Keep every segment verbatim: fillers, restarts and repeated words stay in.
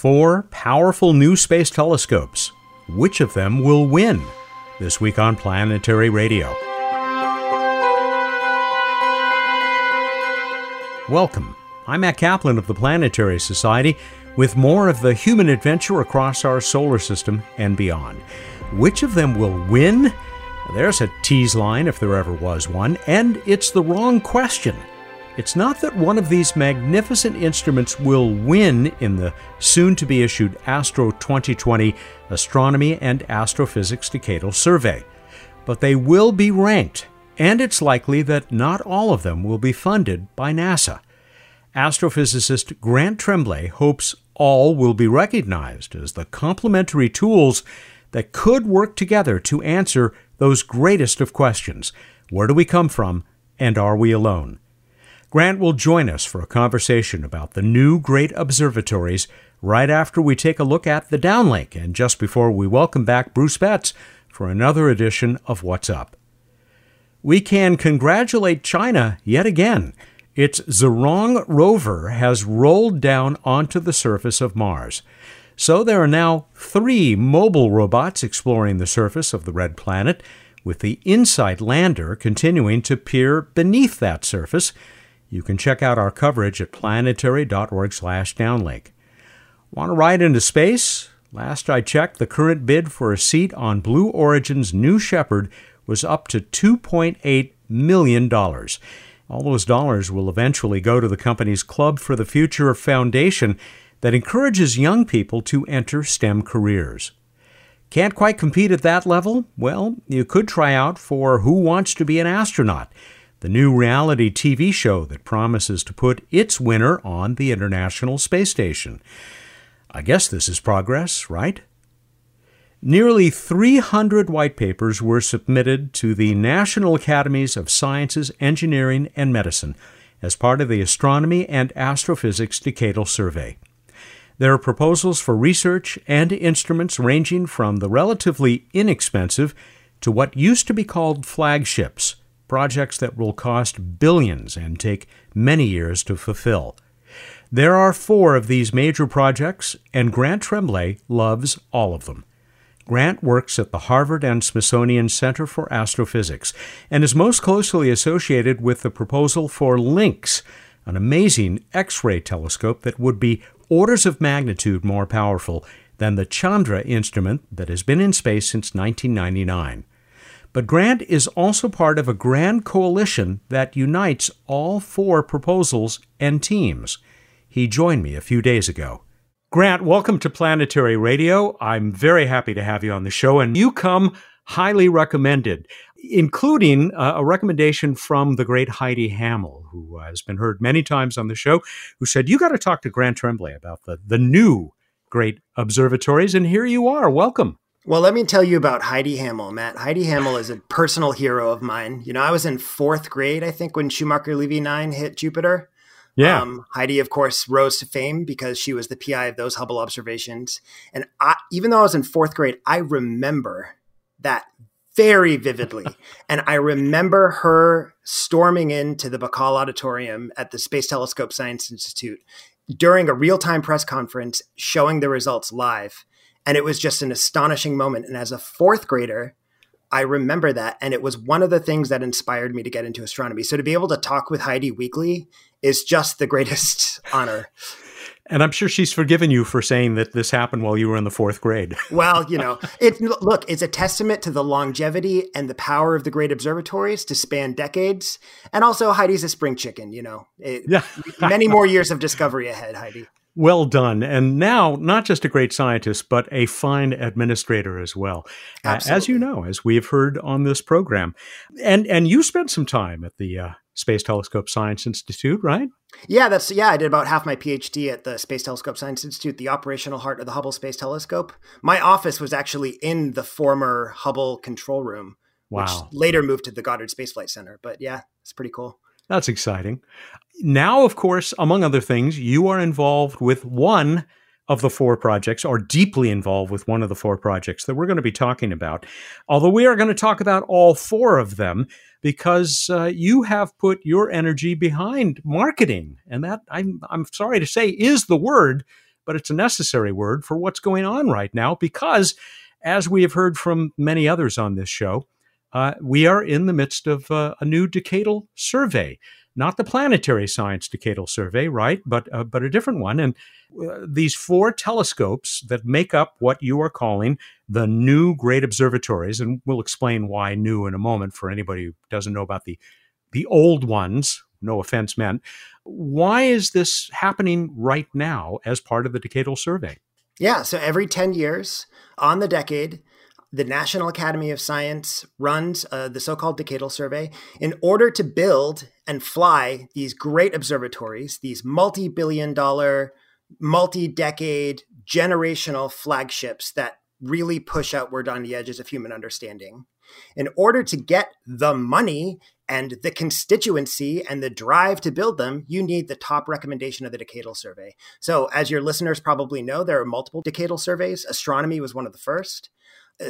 Four powerful new space telescopes. Which of them will win? This week on Planetary Radio. Welcome. I'm Matt Kaplan of the Planetary Society with more of the human adventure across our solar system and beyond. Which of them will win? There's a tease line if there ever was one, and it's the wrong question. It's not that one of these magnificent instruments will win in the soon-to-be-issued Astro twenty twenty Astronomy and Astrophysics Decadal Survey, but they will be ranked, and it's likely that not all of them will be funded by NASA. Astrophysicist Grant Tremblay hopes all will be recognized as the complementary tools that could work together to answer those greatest of questions. Where do we come from, and are we alone? Grant will join us for a conversation about the new great observatories right after we take a look at the downlink and just before we welcome back Bruce Betts for another edition of What's Up. We can congratulate China yet again. Its Zhurong rover has rolled down onto the surface of Mars. So there are now three mobile robots exploring the surface of the red planet, with the InSight lander continuing to peer beneath that surface. You can check out our coverage at planetary dot org slash downlink. Want to ride into space? Last I checked, the current bid for a seat on Blue Origin's New Shepard was up to two point eight million dollars. All those dollars will eventually go to the company's Club for the Future Foundation that encourages young people to enter STEM careers. Can't quite compete at that level? Well, you could try out for Who Wants to Be an Astronaut, the new reality T V show that promises to put its winner on the International Space Station. I guess this is progress, right? Nearly three hundred white papers were submitted to the National Academies of Sciences, Engineering, and Medicine as part of the Astronomy and Astrophysics Decadal Survey. There are proposals for research and instruments ranging from the relatively inexpensive to what used to be called flagships, projects that will cost billions and take many years to fulfill. There are four of these major projects, and Grant Tremblay loves all of them. Grant works at the Harvard and Smithsonian Center for Astrophysics and is most closely associated with the proposal for Lynx, an amazing X-ray telescope that would be orders of magnitude more powerful than the Chandra instrument that has been in space since nineteen ninety-nine. But Grant is also part of a grand coalition that unites all four proposals and teams. He joined me a few days ago. Grant, welcome to Planetary Radio. I'm very happy to have you on the show, and you come highly recommended, including uh, a recommendation from the great Heidi Hammel, who has been heard many times on the show, who said, you got to talk to Grant Tremblay about the, the new great observatories, and here you are. Welcome. Well, let me tell you about Heidi Hammel, Matt. Heidi Hammel is a personal hero of mine. You know, I was in fourth grade, I think, when Schumacher-Levy nine hit Jupiter. Yeah. Um, Heidi, of course, rose to fame because she was the P I of those Hubble observations. And I, even though I was in fourth grade, I remember that very vividly. And I remember her storming into the Bacall Auditorium at the Space Telescope Science Institute during a real-time press conference showing the results live. And it was just an astonishing moment. And as a fourth grader, I remember that. And it was one of the things that inspired me to get into astronomy. So to be able to talk with Heidi weekly is just the greatest honor. And I'm sure she's forgiven you for saying that this happened while you were in the fourth grade. Well, you know, it, look, it's a testament to the longevity and the power of the great observatories to span decades. And also Heidi's a spring chicken, you know, it, yeah. Many more years of discovery ahead, Heidi. Well done. And now, not just a great scientist, but a fine administrator as well, uh, as you know, as we've heard on this program. And and you spent some time at the uh, Space Telescope Science Institute, right? Yeah, that's yeah. I did about half my PhD at the Space Telescope Science Institute, the operational heart of the Hubble Space Telescope. My office was actually in the former Hubble control room, wow. Which later moved to the Goddard Space Flight Center. But yeah, it's pretty cool. That's exciting. Now, of course, among other things, you are involved with one of the four projects, or deeply involved with one of the four projects that we're going to be talking about. Although we are going to talk about all four of them because uh, you have put your energy behind marketing. And that, I'm, I'm sorry to say, is the word, but it's a necessary word for what's going on right now, because as we have heard from many others on this show, uh, we are in the midst of uh, a new decadal survey, not the planetary science decadal survey, right? But, uh, but a different one. And uh, these four telescopes that make up what you are calling the new great observatories, and we'll explain why new in a moment for anybody who doesn't know about the, the old ones, no offense meant. Why is this happening right now as part of the decadal survey? Yeah, so every ten years on the decade, the National Academy of Science runs uh, the so-called Decadal Survey in order to build and fly these great observatories, these multi-billion dollar, multi-decade, generational flagships that really push outward on the edges of human understanding. In order to get the money and the constituency and the drive to build them, you need the top recommendation of the Decadal Survey. So as your listeners probably know, there are multiple Decadal Surveys. Astronomy was one of the first.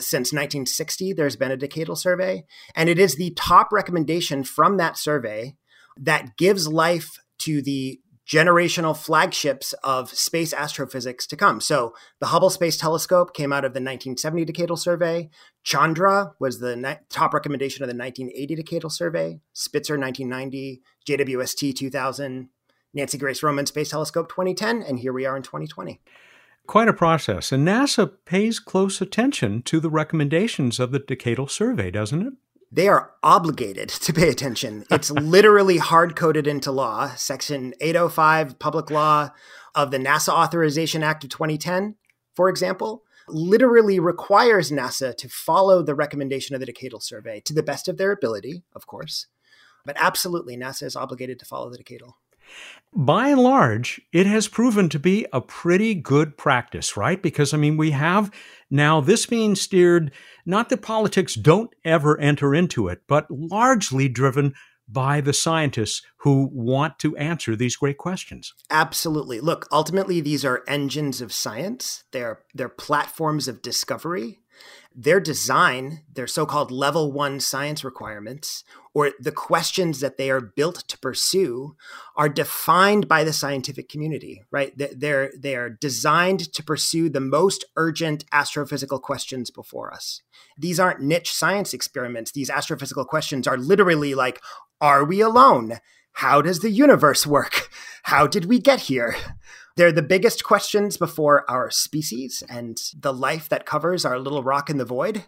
Since nineteen sixty, there's been a Decadal Survey. And it is the top recommendation from that survey that gives life to the generational flagships of space astrophysics to come. So the Hubble Space Telescope came out of the nineteen seventy Decadal Survey. Chandra was the ni- top recommendation of the nineteen eighty Decadal Survey. Spitzer, nineteen ninety. J W S T, two thousand. Nancy Grace Roman Space Telescope, twenty ten. And here we are in twenty twenty. Quite a process. And NASA pays close attention to the recommendations of the Decadal Survey, doesn't it? They are obligated to pay attention. It's literally hard-coded into law. Section eight oh five, Public Law of the NASA Authorization Act of twenty ten, for example, literally requires NASA to follow the recommendation of the Decadal Survey to the best of their ability, of course. But absolutely, NASA is obligated to follow the Decadal. By and large, it has proven to be a pretty good practice, right? Because, I mean, we have now this being steered, not that politics don't ever enter into it, but largely driven by the scientists who want to answer these great questions. Absolutely. Look, ultimately, these are engines of science. They're, they're platforms of discovery. Their design, their so-called level one science requirements, or the questions that they are built to pursue, are defined by the scientific community, right? They're, they're designed to pursue the most urgent astrophysical questions before us. These aren't niche science experiments. These astrophysical questions are literally like, are we alone? How does the universe work? How did we get here? They're the biggest questions before our species and the life that covers our little rock in the void.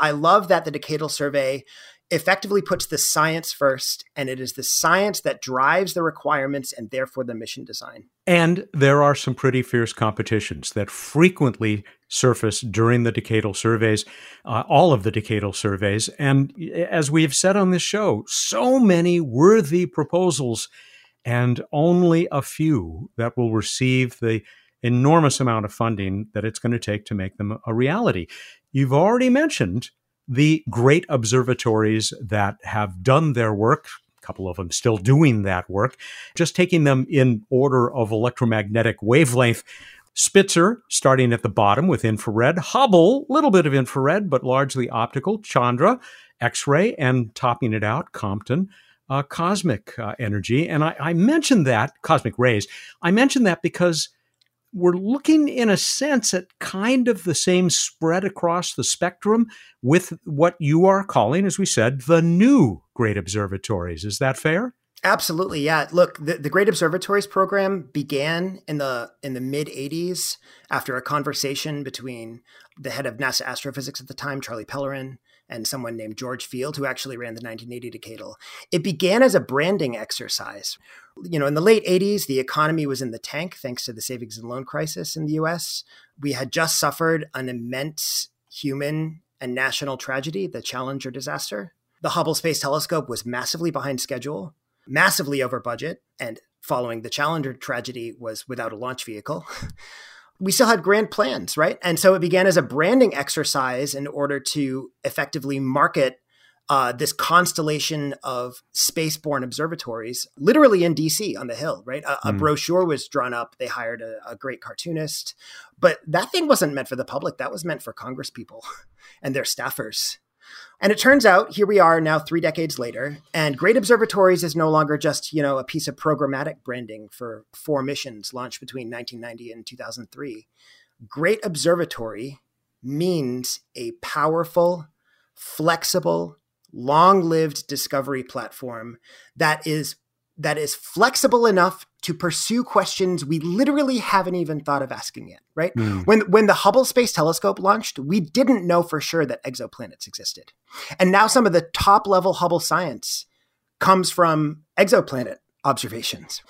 I love that the Decadal Survey effectively puts the science first, and it is the science that drives the requirements and therefore the mission design. And there are some pretty fierce competitions that frequently surface during the Decadal Surveys, uh, all of the Decadal Surveys. And as we have said on this show, so many worthy proposals, and only a few that will receive the enormous amount of funding that it's going to take to make them a reality. You've already mentioned the great observatories that have done their work, a couple of them still doing that work, just taking them in order of electromagnetic wavelength. Spitzer, starting at the bottom with infrared. Hubble, a little bit of infrared, but largely optical. Chandra, X-ray, and topping it out, Compton. Uh, cosmic uh, energy. And I, I mentioned that, cosmic rays, I mentioned that because we're looking in a sense at kind of the same spread across the spectrum with what you are calling, as we said, the new great observatories. Is that fair? Absolutely, yeah. Look, the, the Great Observatories program began in the in the mid-eighties after a conversation between the head of NASA Astrophysics at the time, Charlie Pellerin, and someone named George Field, who actually ran the nineteen eighty Decadal. It began as a branding exercise. You know, in the late eighties, the economy was in the tank thanks to the savings and loan crisis in the U S. We had just suffered an immense human and national tragedy, the Challenger disaster. The Hubble Space Telescope was massively behind schedule, massively over budget, and following the Challenger tragedy was without a launch vehicle. We still had grand plans, right? And so it began as a branding exercise in order to effectively market uh, this constellation of spaceborne observatories, literally in D C on the Hill, right? A, mm. a brochure was drawn up. They hired a, a great cartoonist, but that thing wasn't meant for the public. That was meant for Congress people and their staffers. And it turns out, here we are now three decades later, and Great Observatories is no longer just, you know, a piece of programmatic branding for four missions launched between nineteen ninety and two thousand three. Great Observatory means a powerful, flexible, long-lived discovery platform that is that is flexible enough to pursue questions we literally haven't even thought of asking yet, right? Mm. When, when the Hubble Space Telescope launched, we didn't know for sure that exoplanets existed. And now some of the top-level Hubble science comes from exoplanet observations.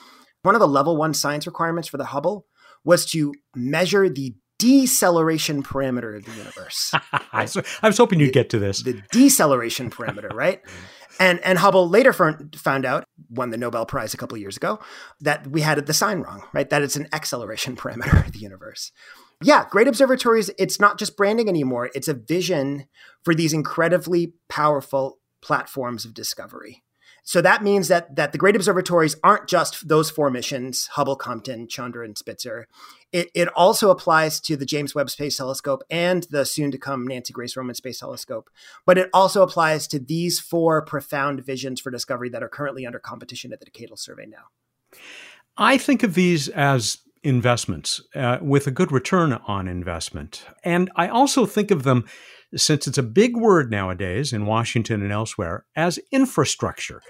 One of the level one science requirements for the Hubble was to measure the deceleration parameter of the universe. I was hoping you'd the, get to this. The deceleration parameter, right? And and Hubble later found out, won the Nobel Prize a couple of years ago, that we had the sign wrong, right? That it's an acceleration parameter of the universe. Yeah, Great Observatories, it's not just branding anymore. It's a vision for these incredibly powerful platforms of discovery. So that means that that the Great Observatories aren't just those four missions, Hubble, Compton, Chandra, and Spitzer. It, it also applies to the James Webb Space Telescope and the soon-to-come Nancy Grace Roman Space Telescope. But it also applies to these four profound visions for discovery that are currently under competition at the Decadal Survey now. I think of these as investments uh, with a good return on investment. And I also think of them, since it's a big word nowadays in Washington and elsewhere, as infrastructure.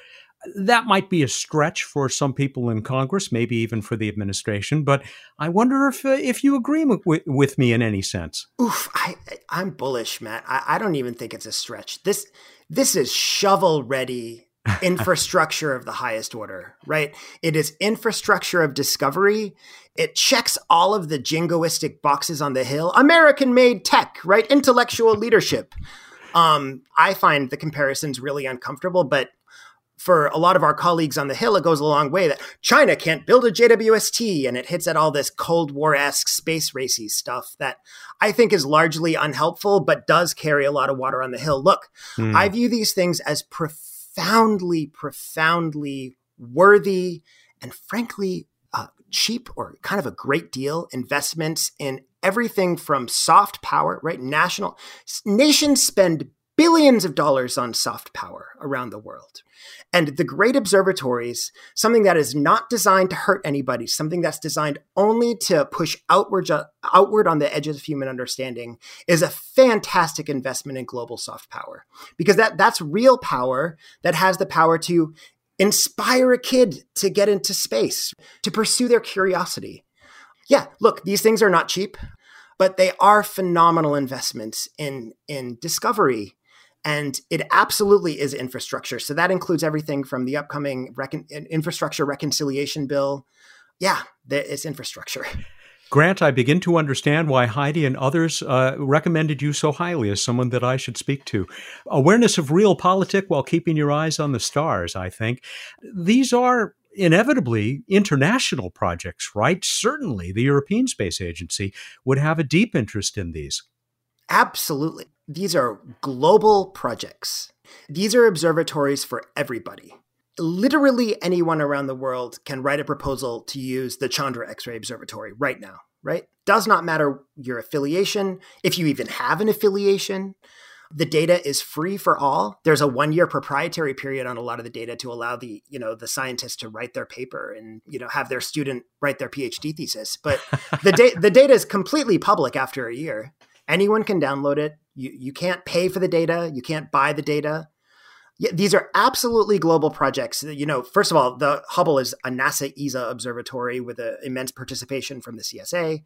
That might be a stretch for some people in Congress, maybe even for the administration, but I wonder if uh, if you agree w- with me in any sense. Oof, I, I'm bullish, Matt. I, I don't even think it's a stretch. This this is shovel-ready infrastructure of the highest order, right? It is infrastructure of discovery. It checks all of the jingoistic boxes on the hill. American-made tech, right? Intellectual leadership. Um, I find the comparisons really uncomfortable, but for a lot of our colleagues on the Hill, it goes a long way that China can't build a J W S T, and it hits at all this Cold War-esque space racy stuff that I think is largely unhelpful, but does carry a lot of water on the Hill. Look, mm. I view these things as profoundly, profoundly worthy and frankly uh, cheap or kind of a great deal investments in everything from soft power, right? National nations spend billions of dollars on soft power around the world. And the Great Observatories, something that is not designed to hurt anybody, something that's designed only to push outward, outward on the edges of human understanding, is a fantastic investment in global soft power. Because that that's real power that has the power to inspire a kid to get into space, to pursue their curiosity. Yeah, look, these things are not cheap, but they are phenomenal investments in, in discovery. And it absolutely is infrastructure. So that includes everything from the upcoming recon- infrastructure reconciliation bill. Yeah, it's infrastructure. Grant, I begin to understand why Heidi and others uh, recommended you so highly as someone that I should speak to. Awareness of real politics while keeping your eyes on the stars, I think. These are inevitably international projects, right? Certainly the European Space Agency would have a deep interest in these. Absolutely. These are global projects. These are observatories for everybody. Literally anyone around the world can write a proposal to use the Chandra X-ray Observatory right now, right? Does not matter your affiliation, if you even have an affiliation. The data is free for all. There's a one-year proprietary period on a lot of the data to allow the, you know, the scientists to write their paper and, you know, have their student write their PhD thesis. But the da- the data is completely public after a year. Anyone can download it. You you can't pay for the data. You can't buy the data. Yeah, these are absolutely global projects. You know, first of all, the Hubble is a NASA E S A observatory with a immense participation from the C S A.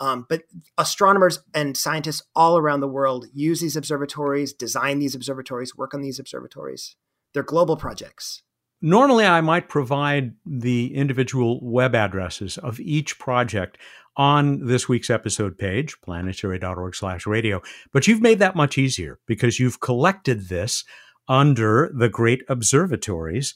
Um, but astronomers and scientists all around the world use these observatories, design these observatories, work on these observatories. They're global projects. Normally, I might provide the individual web addresses of each project on this week's episode page, planetary dot org slash radio. But you've made that much easier because you've collected this under the Great Observatories.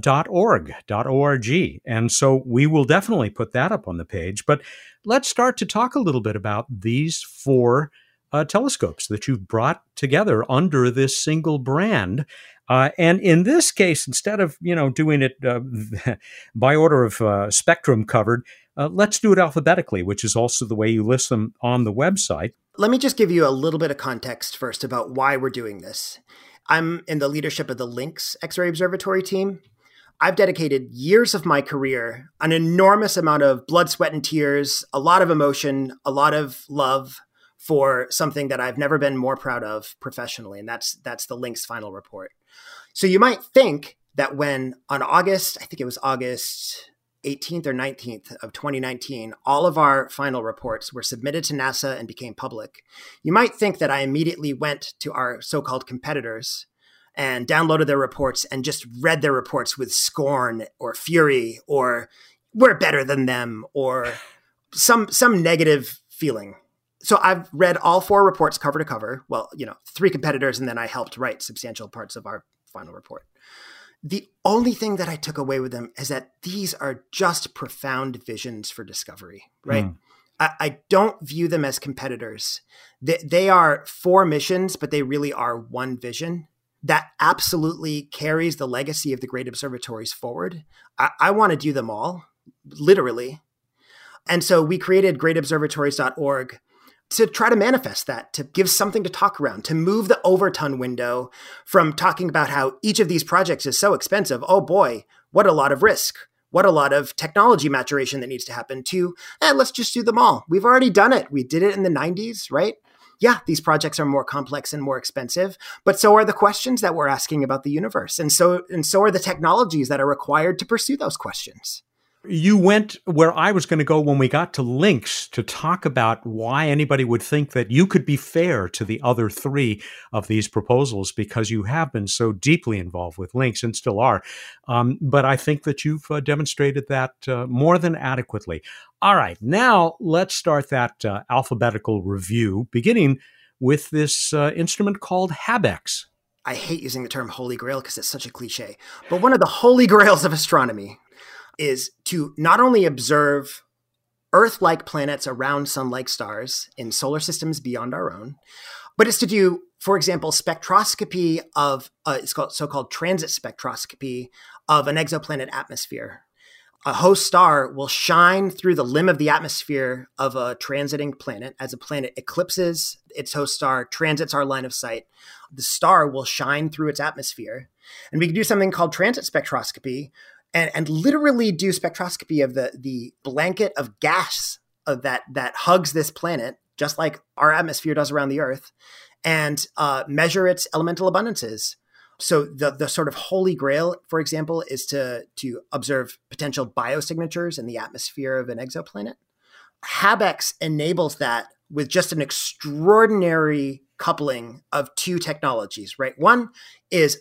dot org, dot org. And so we will definitely put that up on the page. But let's start to talk a little bit about these four uh, telescopes that you've brought together under this single brand. Uh, and in this case, instead of, you know, doing it uh, by order of uh, spectrum covered, uh, let's do it alphabetically, which is also the way you list them on the website. Let me just give you a little bit of context first about why we're doing this. I'm in the leadership of the Lynx X-ray Observatory team. I've dedicated years of my career, an enormous amount of blood, sweat, and tears, a lot of emotion, a lot of love for something that I've never been more proud of professionally, and that's that's the Lynx final report. So you might think that when on August, I think it was August eighteenth or nineteenth of twenty nineteen, all of our final reports were submitted to NASA and became public. You might think that I immediately went to our so-called competitors and downloaded their reports and just read their reports with scorn or fury or we're better than them or some some negative feeling. So I've read all four reports cover to cover. Well, you know, three competitors, and then I helped write substantial parts of our final report. The only thing that I took away with them is that these are just profound visions for discovery, right? Mm. I, I don't view them as competitors. They, they are four missions, but they really are one vision that absolutely carries the legacy of the great observatories forward. I, I want to do them all, literally. And so we created great observatories dot org to try to manifest that, to give something to talk around, to move the Overton window from talking about how each of these projects is so expensive. Oh boy, what a lot of risk. What a lot of technology maturation that needs to happen to, eh, let's just do them all. We've already done it. We did it in the nineties, right? Yeah, these projects are more complex and more expensive, but so are the questions that we're asking about the universe. And so, and so are the technologies that are required to pursue those questions. You went where I was going to go when we got to Lynx, to talk about why anybody would think that you could be fair to the other three of these proposals, because you have been so deeply involved with Lynx and still are. Um, but I think that you've uh, demonstrated that uh, more than adequately. All right, now let's start that uh, alphabetical review, beginning with this uh, instrument called HabEx. I hate using the term holy grail because it's such a cliche, but one of the holy grails of astronomy is to not only observe Earth-like planets around sun-like stars in solar systems beyond our own, but it's to do, for example, spectroscopy of, uh, it's called so-called transit spectroscopy of an exoplanet atmosphere. A host star will shine through the limb of the atmosphere of a transiting planet. As a planet eclipses its host star, transits our line of sight, the star will shine through its atmosphere. And we can do something called transit spectroscopy, And, and literally do spectroscopy of the, the blanket of gas of that, that hugs this planet, just like our atmosphere does around the Earth, and uh, measure its elemental abundances. So the, the sort of holy grail, for example, is to, to observe potential biosignatures in the atmosphere of an exoplanet. HabEx enables that with just an extraordinary coupling of two technologies, right? One is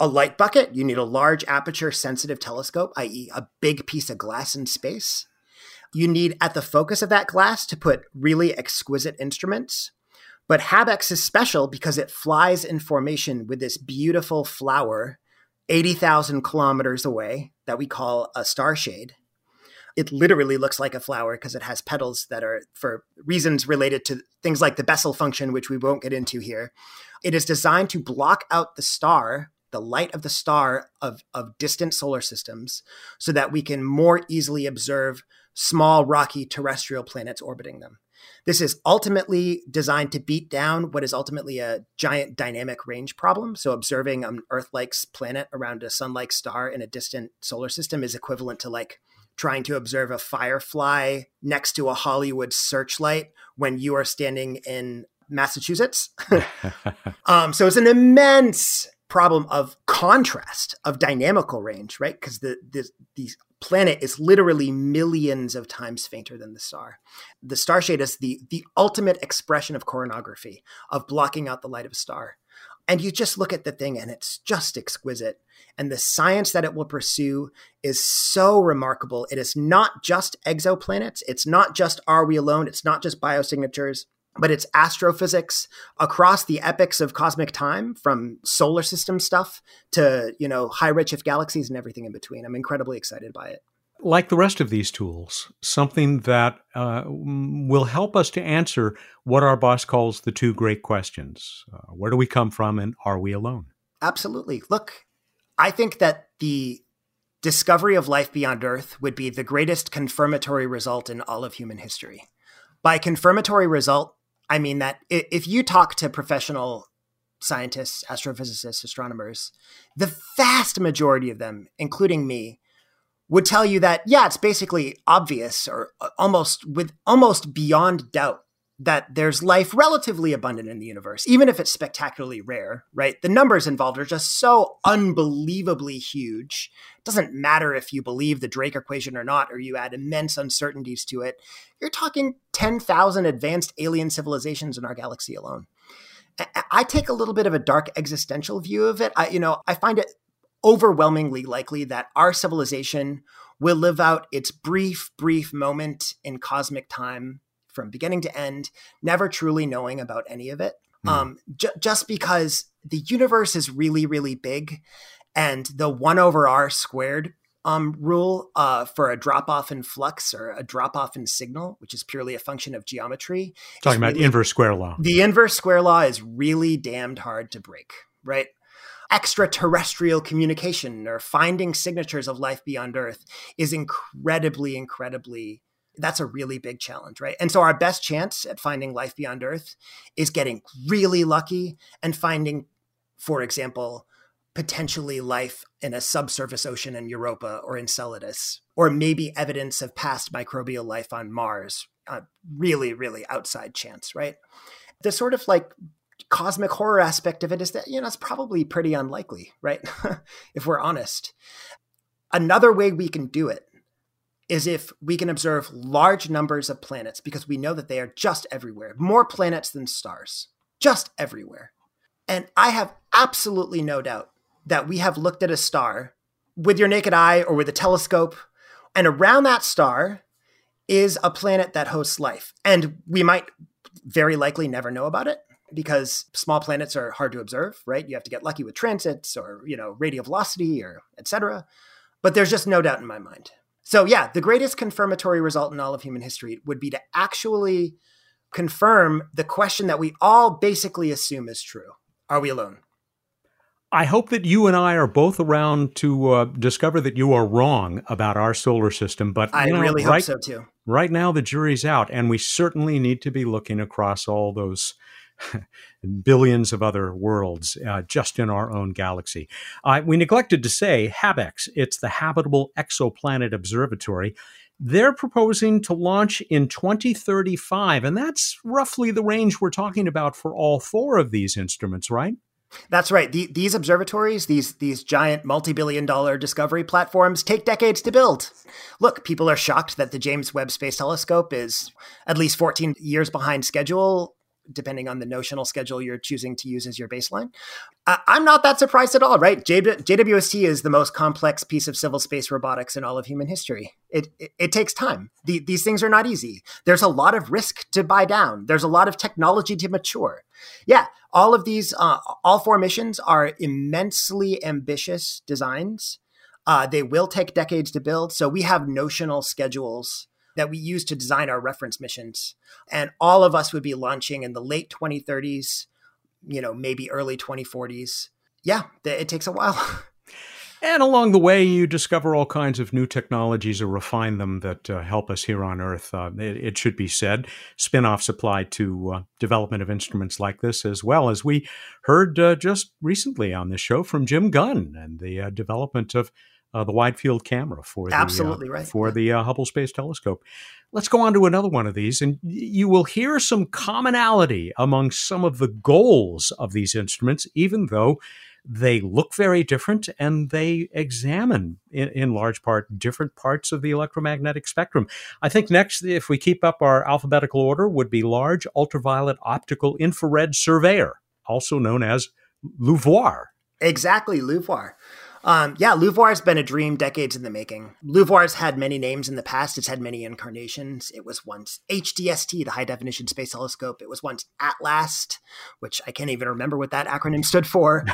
a light bucket. You need a large aperture sensitive telescope, that is a big piece of glass in space. You need at the focus of that glass to put really exquisite instruments. But HabEx is special because it flies in formation with this beautiful flower eighty thousand kilometers away that we call a starshade. It literally looks like a flower because it has petals that are, for reasons related to things like the Bessel function, which we won't get into here. It is designed to block out the star, the light of the star of, of distant solar systems, so that we can more easily observe small rocky terrestrial planets orbiting them. This is ultimately designed to beat down what is ultimately a giant dynamic range problem. So observing an Earth-like planet around a sun-like star in a distant solar system is equivalent to like trying to observe a firefly next to a Hollywood searchlight when you are standing in Massachusetts. um, so it's an immense problem of contrast, of dynamical range, right? Because the, the, the planet is literally millions of times fainter than the star. The starshade is the, the ultimate expression of coronography, of blocking out the light of a star. And you just look at the thing and it's just exquisite. And the science that it will pursue is so remarkable. It is not just exoplanets. It's not just are we alone? It's not just biosignatures. But it's astrophysics across the epochs of cosmic time, from solar system stuff to, you know, high redshift galaxies and everything in between. I'm incredibly excited by it. Like the rest of these tools, something that uh, will help us to answer what our boss calls the two great questions. Uh, where do we come from, and are we alone? Absolutely. Look, I think that the discovery of life beyond Earth would be the greatest confirmatory result in all of human history. By confirmatory result, I mean that if you talk to professional scientists, astrophysicists, astronomers, the vast majority of them, including me, would tell you that, yeah, it's basically obvious or almost with almost beyond doubt that there's life relatively abundant in the universe, even if it's spectacularly rare, right? The numbers involved are just so unbelievably huge. It doesn't matter if you believe the Drake equation or not, or you add immense uncertainties to it. You're talking ten thousand advanced alien civilizations in our galaxy alone. I take a little bit of a dark existential view of it. I, you know, I find it overwhelmingly likely that our civilization will live out its brief, brief moment in cosmic time from beginning to end, never truly knowing about any of it. Mm. Um, ju- just because the universe is really, really big, and the one over R squared um, rule uh, for a drop-off in flux or a drop-off in signal, which is purely a function of geometry. Talking about really, inverse square law. The inverse square law is really damned hard to break, right? Extraterrestrial communication or finding signatures of life beyond Earth is incredibly, incredibly that's a really big challenge, right? And so our best chance at finding life beyond Earth is getting really lucky and finding, for example, potentially life in a subsurface ocean in Europa or Enceladus, or maybe evidence of past microbial life on Mars. Uh, really, really outside chance, right? The sort of like cosmic horror aspect of it is that, you know, it's probably pretty unlikely, right? If we're honest. Another way we can do it is if we can observe large numbers of planets, because we know that they are just everywhere, more planets than stars, just everywhere. And I have absolutely no doubt that we have looked at a star with your naked eye or with a telescope, and around that star is a planet that hosts life. And we might very likely never know about it, because small planets are hard to observe, right? You have to get lucky with transits or, you know, radial velocity or et cetera. But there's just no doubt in my mind. So yeah, the greatest confirmatory result in all of human history would be to actually confirm the question that we all basically assume is true. Are we alone? I hope that you and I are both around to uh, discover that you are wrong about our solar system. But I you know, really hope right, so too. Right now, the jury's out, and we certainly need to be looking across all those billions of other worlds uh, just in our own galaxy. Uh, we neglected to say HabEx. It's the Habitable Exoplanet Observatory. They're proposing to launch in twenty thirty-five, and that's roughly the range we're talking about for all four of these instruments, right? That's right. The, these observatories, these these giant multi-billion dollar discovery platforms take decades to build. Look, people are shocked that the James Webb Space Telescope is at least fourteen years behind schedule, depending on the notional schedule you're choosing to use as your baseline. Uh, I'm not that surprised at all, right? J W S T is the most complex piece of civil space robotics in all of human history. It it, it takes time. The, these things are not easy. There's a lot of risk to buy down. There's a lot of technology to mature. Yeah, all of these, uh, all four missions are immensely ambitious designs. Uh, they will take decades to build. So we have notional schedules that we use to design our reference missions. And all of us would be launching in the late twenty thirties, you know, maybe early twenty forties. Yeah, th- it takes a while. And along the way, you discover all kinds of new technologies or refine them that uh, help us here on Earth. Uh, it, it should be said, spin-offs apply to uh, development of instruments like this, as well as we heard uh, just recently on this show from Jim Gunn and the uh, development of Uh, the wide field camera for the, Absolutely uh, right. for the uh, Hubble Space Telescope. Let's go on to another one of these, and you will hear some commonality among some of the goals of these instruments, even though they look very different and they examine, in, in large part, different parts of the electromagnetic spectrum. I think next, if we keep up our alphabetical order, would be Large Ultraviolet Optical Infrared Surveyor, also known as LUVOIR. Exactly, LUVOIR. Um, yeah, LUVOIR's been a dream decades in the making. LUVOIR's had many names in the past. It's had many incarnations. It was once H D S T, the High Definition Space Telescope. It was once ATLAST, which I can't even remember what that acronym stood for.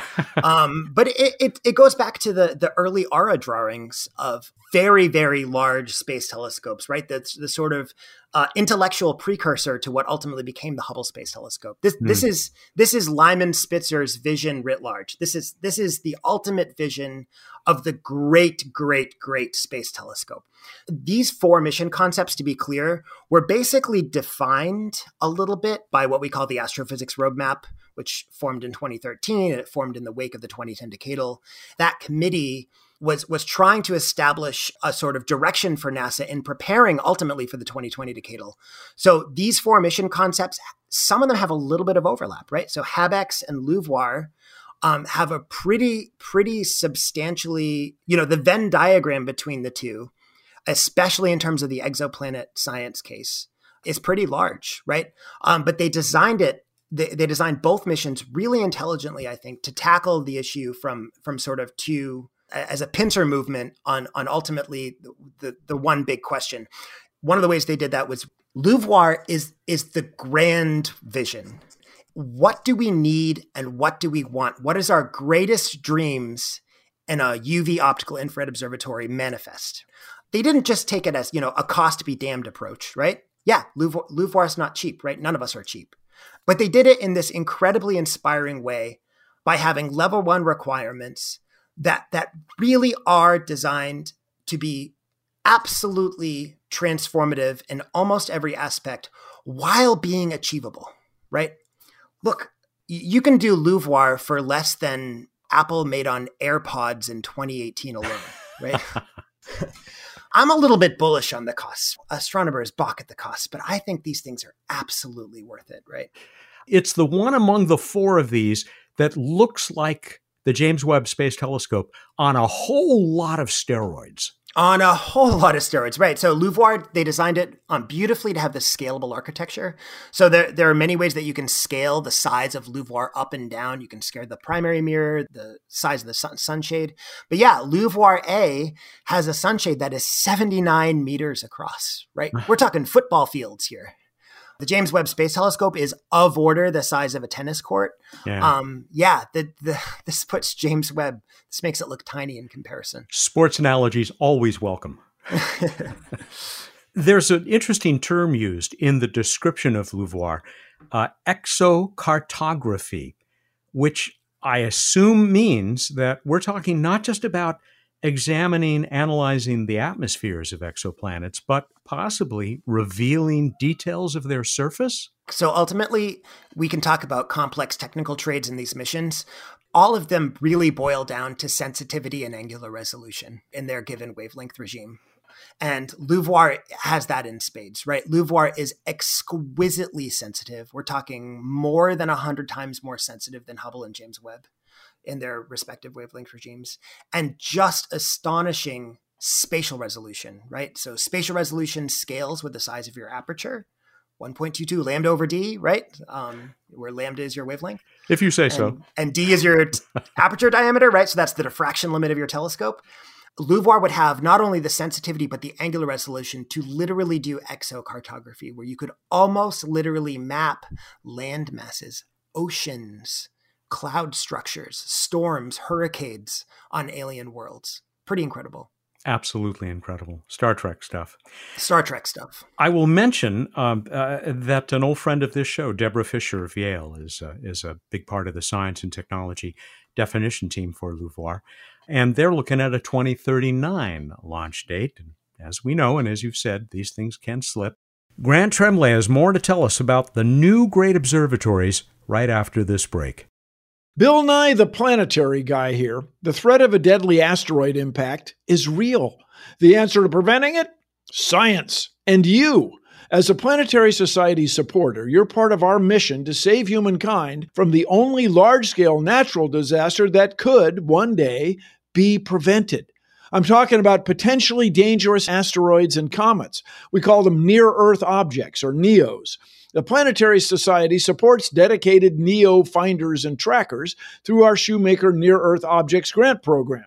um, but it, it, it goes back to the, the early A R A drawings of very, very large space telescopes, right? That's the sort of uh, intellectual precursor to what ultimately became the Hubble Space Telescope. This, mm. this is this is Lyman Spitzer's vision writ large. This is this is the ultimate vision of the great, great, great space telescope. These four mission concepts, to be clear, were basically defined a little bit by what we call the astrophysics roadmap, which formed in twenty thirteen, and it formed in the wake of the twenty ten Decadal. That committee was was trying to establish a sort of direction for NASA in preparing ultimately for the twenty twenty Decadal. So these four mission concepts, some of them have a little bit of overlap, right? So Habex and Louvoir um, have a pretty, pretty substantially, you know, the Venn diagram between the two, especially in terms of the exoplanet science case, is pretty large, right? Um, but they designed it They, they designed both missions really intelligently, I think, to tackle the issue from from sort of two, as a pincer movement on on ultimately the the one big question. One of the ways they did that was Louvoir is is the grand vision. What do we need and what do we want? What is our greatest dreams in a U V optical infrared observatory manifest? They didn't just take it as, you know, a cost be damned approach, right? Yeah, Louvoir, Louvoir is not cheap, right? None of us are cheap. But they did it in this incredibly inspiring way by having level one requirements that that really are designed to be absolutely transformative in almost every aspect while being achievable, right? Look, you can do Louvoir for less than Apple made on AirPods in twenty eighteen alone, right? I'm a little bit bullish on the costs. Astronomers balk at the costs, but I think these things are absolutely worth it, right? It's the one among the four of these that looks like the James Webb Space Telescope on a whole lot of steroids. On a whole lot of steroids, right. So Louvoir, they designed it um, beautifully to have this scalable architecture. So there, there are many ways that you can scale the size of Louvoir up and down. You can scale the primary mirror, the size of the sun, sunshade. But yeah, Louvoir A has a sunshade that is seventy-nine meters across, right? We're talking football fields here. The James Webb Space Telescope is of order the size of a tennis court. Yeah, um, yeah the, the, this puts James Webb, this makes it look tiny in comparison. Sports analogies always welcome. There's an interesting term used in the description of Louvoir, uh, exocartography, which I assume means that we're talking not just about examining, analyzing the atmospheres of exoplanets, but possibly revealing details of their surface? So ultimately, we can talk about complex technical trades in these missions. All of them really boil down to sensitivity and angular resolution in their given wavelength regime. And Louvoir has that in spades, right? Louvoir is exquisitely sensitive. We're talking more than one hundred times more sensitive than Hubble and James Webb in their respective wavelength regimes, and just astonishing spatial resolution, right? So spatial resolution scales with the size of your aperture, one point two two lambda over d, right? Um, where lambda is your wavelength. If you say and, so. And d is your aperture diameter, right? So that's the diffraction limit of your telescope. Louvoir would have not only the sensitivity, but the angular resolution to literally do exocartography, where you could almost literally map land masses, oceans, cloud structures, storms, hurricanes on alien worlds. Pretty incredible. Absolutely incredible. Star Trek stuff. Star Trek stuff. I will mention um, uh, that an old friend of this show, Deborah Fisher of Yale, is, uh, is a big part of the science and technology definition team for Louvoir. And they're looking at a twenty thirty-nine launch date. And as we know, and as you've said, these things can slip. Grant Tremblay has more to tell us about the new great observatories right after this break. Bill Nye, the planetary guy here. The threat of a deadly asteroid impact is real. The answer to preventing it? Science. And you. As a Planetary Society supporter, you're part of our mission to save humankind from the only large-scale natural disaster that could, one day, be prevented. I'm talking about potentially dangerous asteroids and comets. We call them near-Earth objects, or NEOs. The Planetary Society supports dedicated NEO finders and trackers through our Shoemaker Near-Earth Objects Grant Program.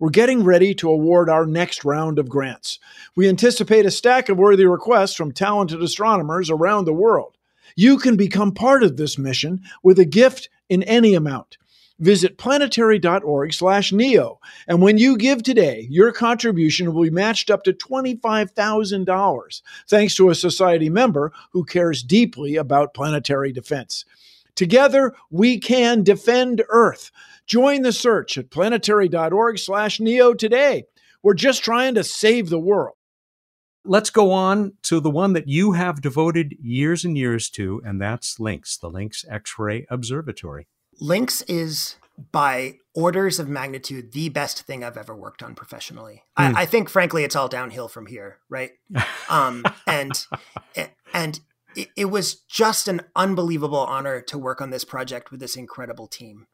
We're getting ready to award our next round of grants. We anticipate a stack of worthy requests from talented astronomers around the world. You can become part of this mission with a gift in any amount. Visit planetary dot org slash neo. And when you give today, your contribution will be matched up to twenty-five thousand dollars, thanks to a Society member who cares deeply about planetary defense. Together, we can defend Earth. Join the search at planetary dot org slash neo today. We're just trying to save the world. Let's go on to the one that you have devoted years and years to, and that's Lynx, the Lynx X-ray Observatory. Lynx is, by orders of magnitude, the best thing I've ever worked on professionally. Mm. I, I think, frankly, it's all downhill from here, right? Um, and and it, it was just an unbelievable honor to work on this project with this incredible team.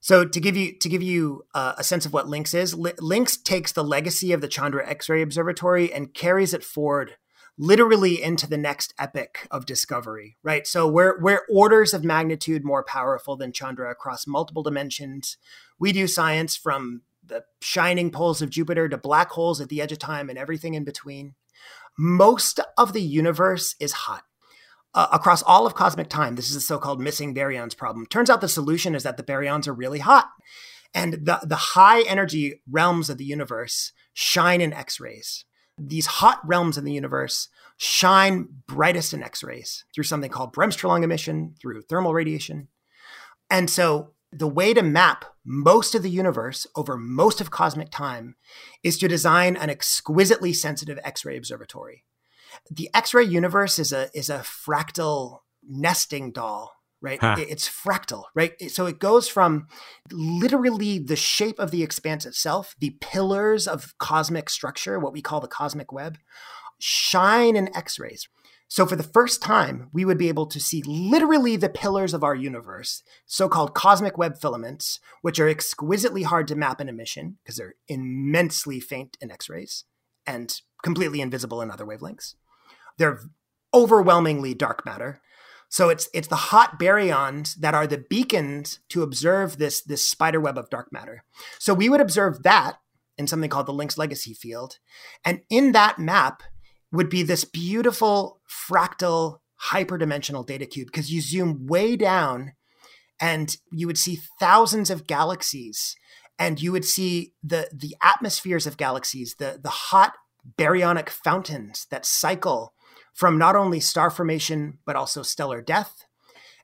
So to give you to give you uh, a sense of what Lynx is, L- Lynx takes the legacy of the Chandra X-ray Observatory and carries it forward literally into the next epoch of discovery, right? So we're, we're orders of magnitude more powerful than Chandra across multiple dimensions. We do science from the shining poles of Jupiter to black holes at the edge of time and everything in between. Most of the universe is hot. Uh, across all of cosmic time, this is the so-called missing baryons problem. Turns out the solution is that the baryons are really hot. And the, the high energy realms of the universe shine in X-rays. These hot realms in the universe shine brightest in X-rays through something called bremsstrahlung emission, through thermal radiation. And so the way to map most of the universe over most of cosmic time is to design an exquisitely sensitive X-ray observatory. The X-ray universe is a is a fractal nesting doll, right? Huh. It's fractal, right? So it goes from literally the shape of the expanse itself, the pillars of cosmic structure, what we call the cosmic web, shine in X-rays. So for the first time, we would be able to see literally the pillars of our universe, so-called cosmic web filaments, which are exquisitely hard to map in emission because they're immensely faint in X-rays and completely invisible in other wavelengths. They're overwhelmingly dark matter. So it's it's the hot baryons that are the beacons to observe this, this spider web of dark matter. So we would observe that in something called the Lynx Legacy Field. And in that map would be this beautiful fractal hyperdimensional data cube, because you zoom way down and you would see thousands of galaxies, and you would see the, the atmospheres of galaxies, the, the hot baryonic fountains that cycle from not only star formation, but also stellar death.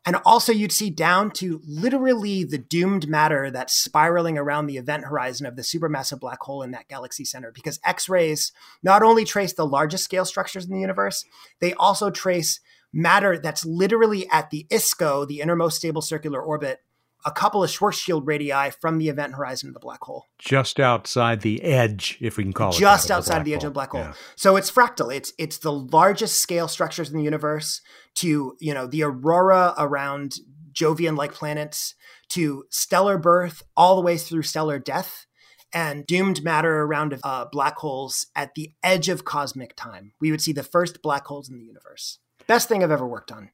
And also you'd see down to literally the doomed matter that's spiraling around the event horizon of the supermassive black hole in that galaxy center, because X-rays not only trace the largest scale structures in the universe, they also trace matter that's literally at the I S C O, the innermost stable circular orbit, a couple of Schwarzschild radii from the event horizon of the black hole. Just outside the edge, if we can call it. Just outside the edge of the black hole. Yeah. So it's fractal. It's it's the largest scale structures in the universe, to, you know, the aurora around Jovian-like planets, to stellar birth, all the way through stellar death, and doomed matter around uh, black holes at the edge of cosmic time. We would see the first black holes in the universe. Best thing I've ever worked on.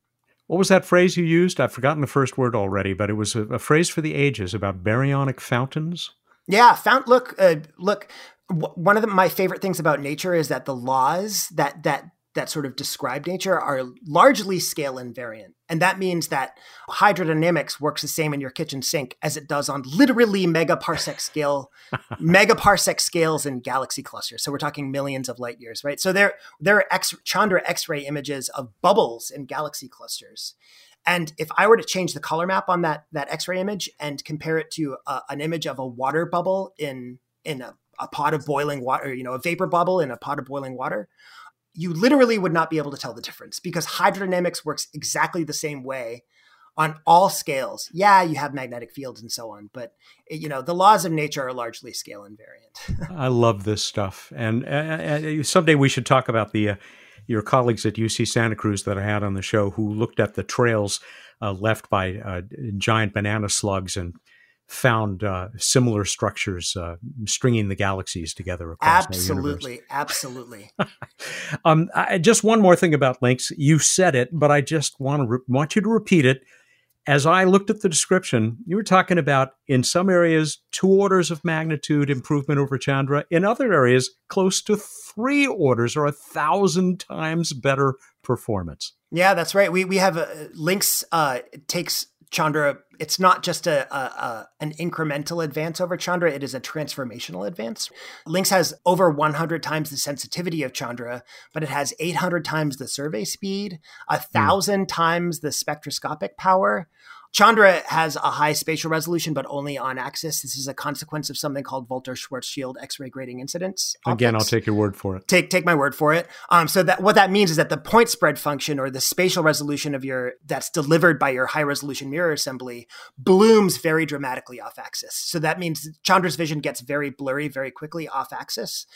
What was that phrase you used? I've forgotten the first word already, but it was a, a phrase for the ages about baryonic fountains. Yeah, fount. Look, uh, look. W- one of the, my favorite things about nature is that the laws that that that sort of describe nature are largely scale invariant, and that means that hydrodynamics works the same in your kitchen sink as it does on literally megaparsec scale, megaparsec scales in galaxy clusters. So we're talking millions of light years, right? So there, there are X, Chandra X-ray images of bubbles in galaxy clusters, and if I were to change the color map on that that X-ray image and compare it to a, an image of a water bubble in in a, a pot of boiling water, you know, a vapor bubble in a pot of boiling water, you literally would not be able to tell the difference, because hydrodynamics works exactly the same way on all scales. Yeah, you have magnetic fields and so on, but you know, the laws of nature are largely scale invariant. I love this stuff. And uh, someday we should talk about the uh, your colleagues at U C Santa Cruz that I had on the show who looked at the trails uh, left by uh, giant banana slugs and found uh, similar structures uh, stringing the galaxies together across the universe. Absolutely, absolutely. um, I, just one more thing about Lynx. You said it, but I just want to re- want you to repeat it. As I looked at the description, you were talking about, in some areas, two orders of magnitude improvement over Chandra. In other areas, close to three orders, or a thousand times better performance. Yeah, that's right. We we have a, Lynx uh, takes Chandra, it's not just a, a, a an incremental advance over Chandra, it is a transformational advance. Lynx has over one hundred times the sensitivity of Chandra, but it has eight hundred times the survey speed, one thousand mm. times the spectroscopic power. Chandra has a high spatial resolution, but only on axis. This is a consequence of something called Volter-Schwarzschild X-ray grating incidence. Again, optics. I'll take your word for it. Take take my word for it. Um, so that what that means is that the point spread function, or the spatial resolution of your that's delivered by your high resolution mirror assembly, blooms very dramatically off axis. So that means Chandra's vision gets very blurry very quickly off axis.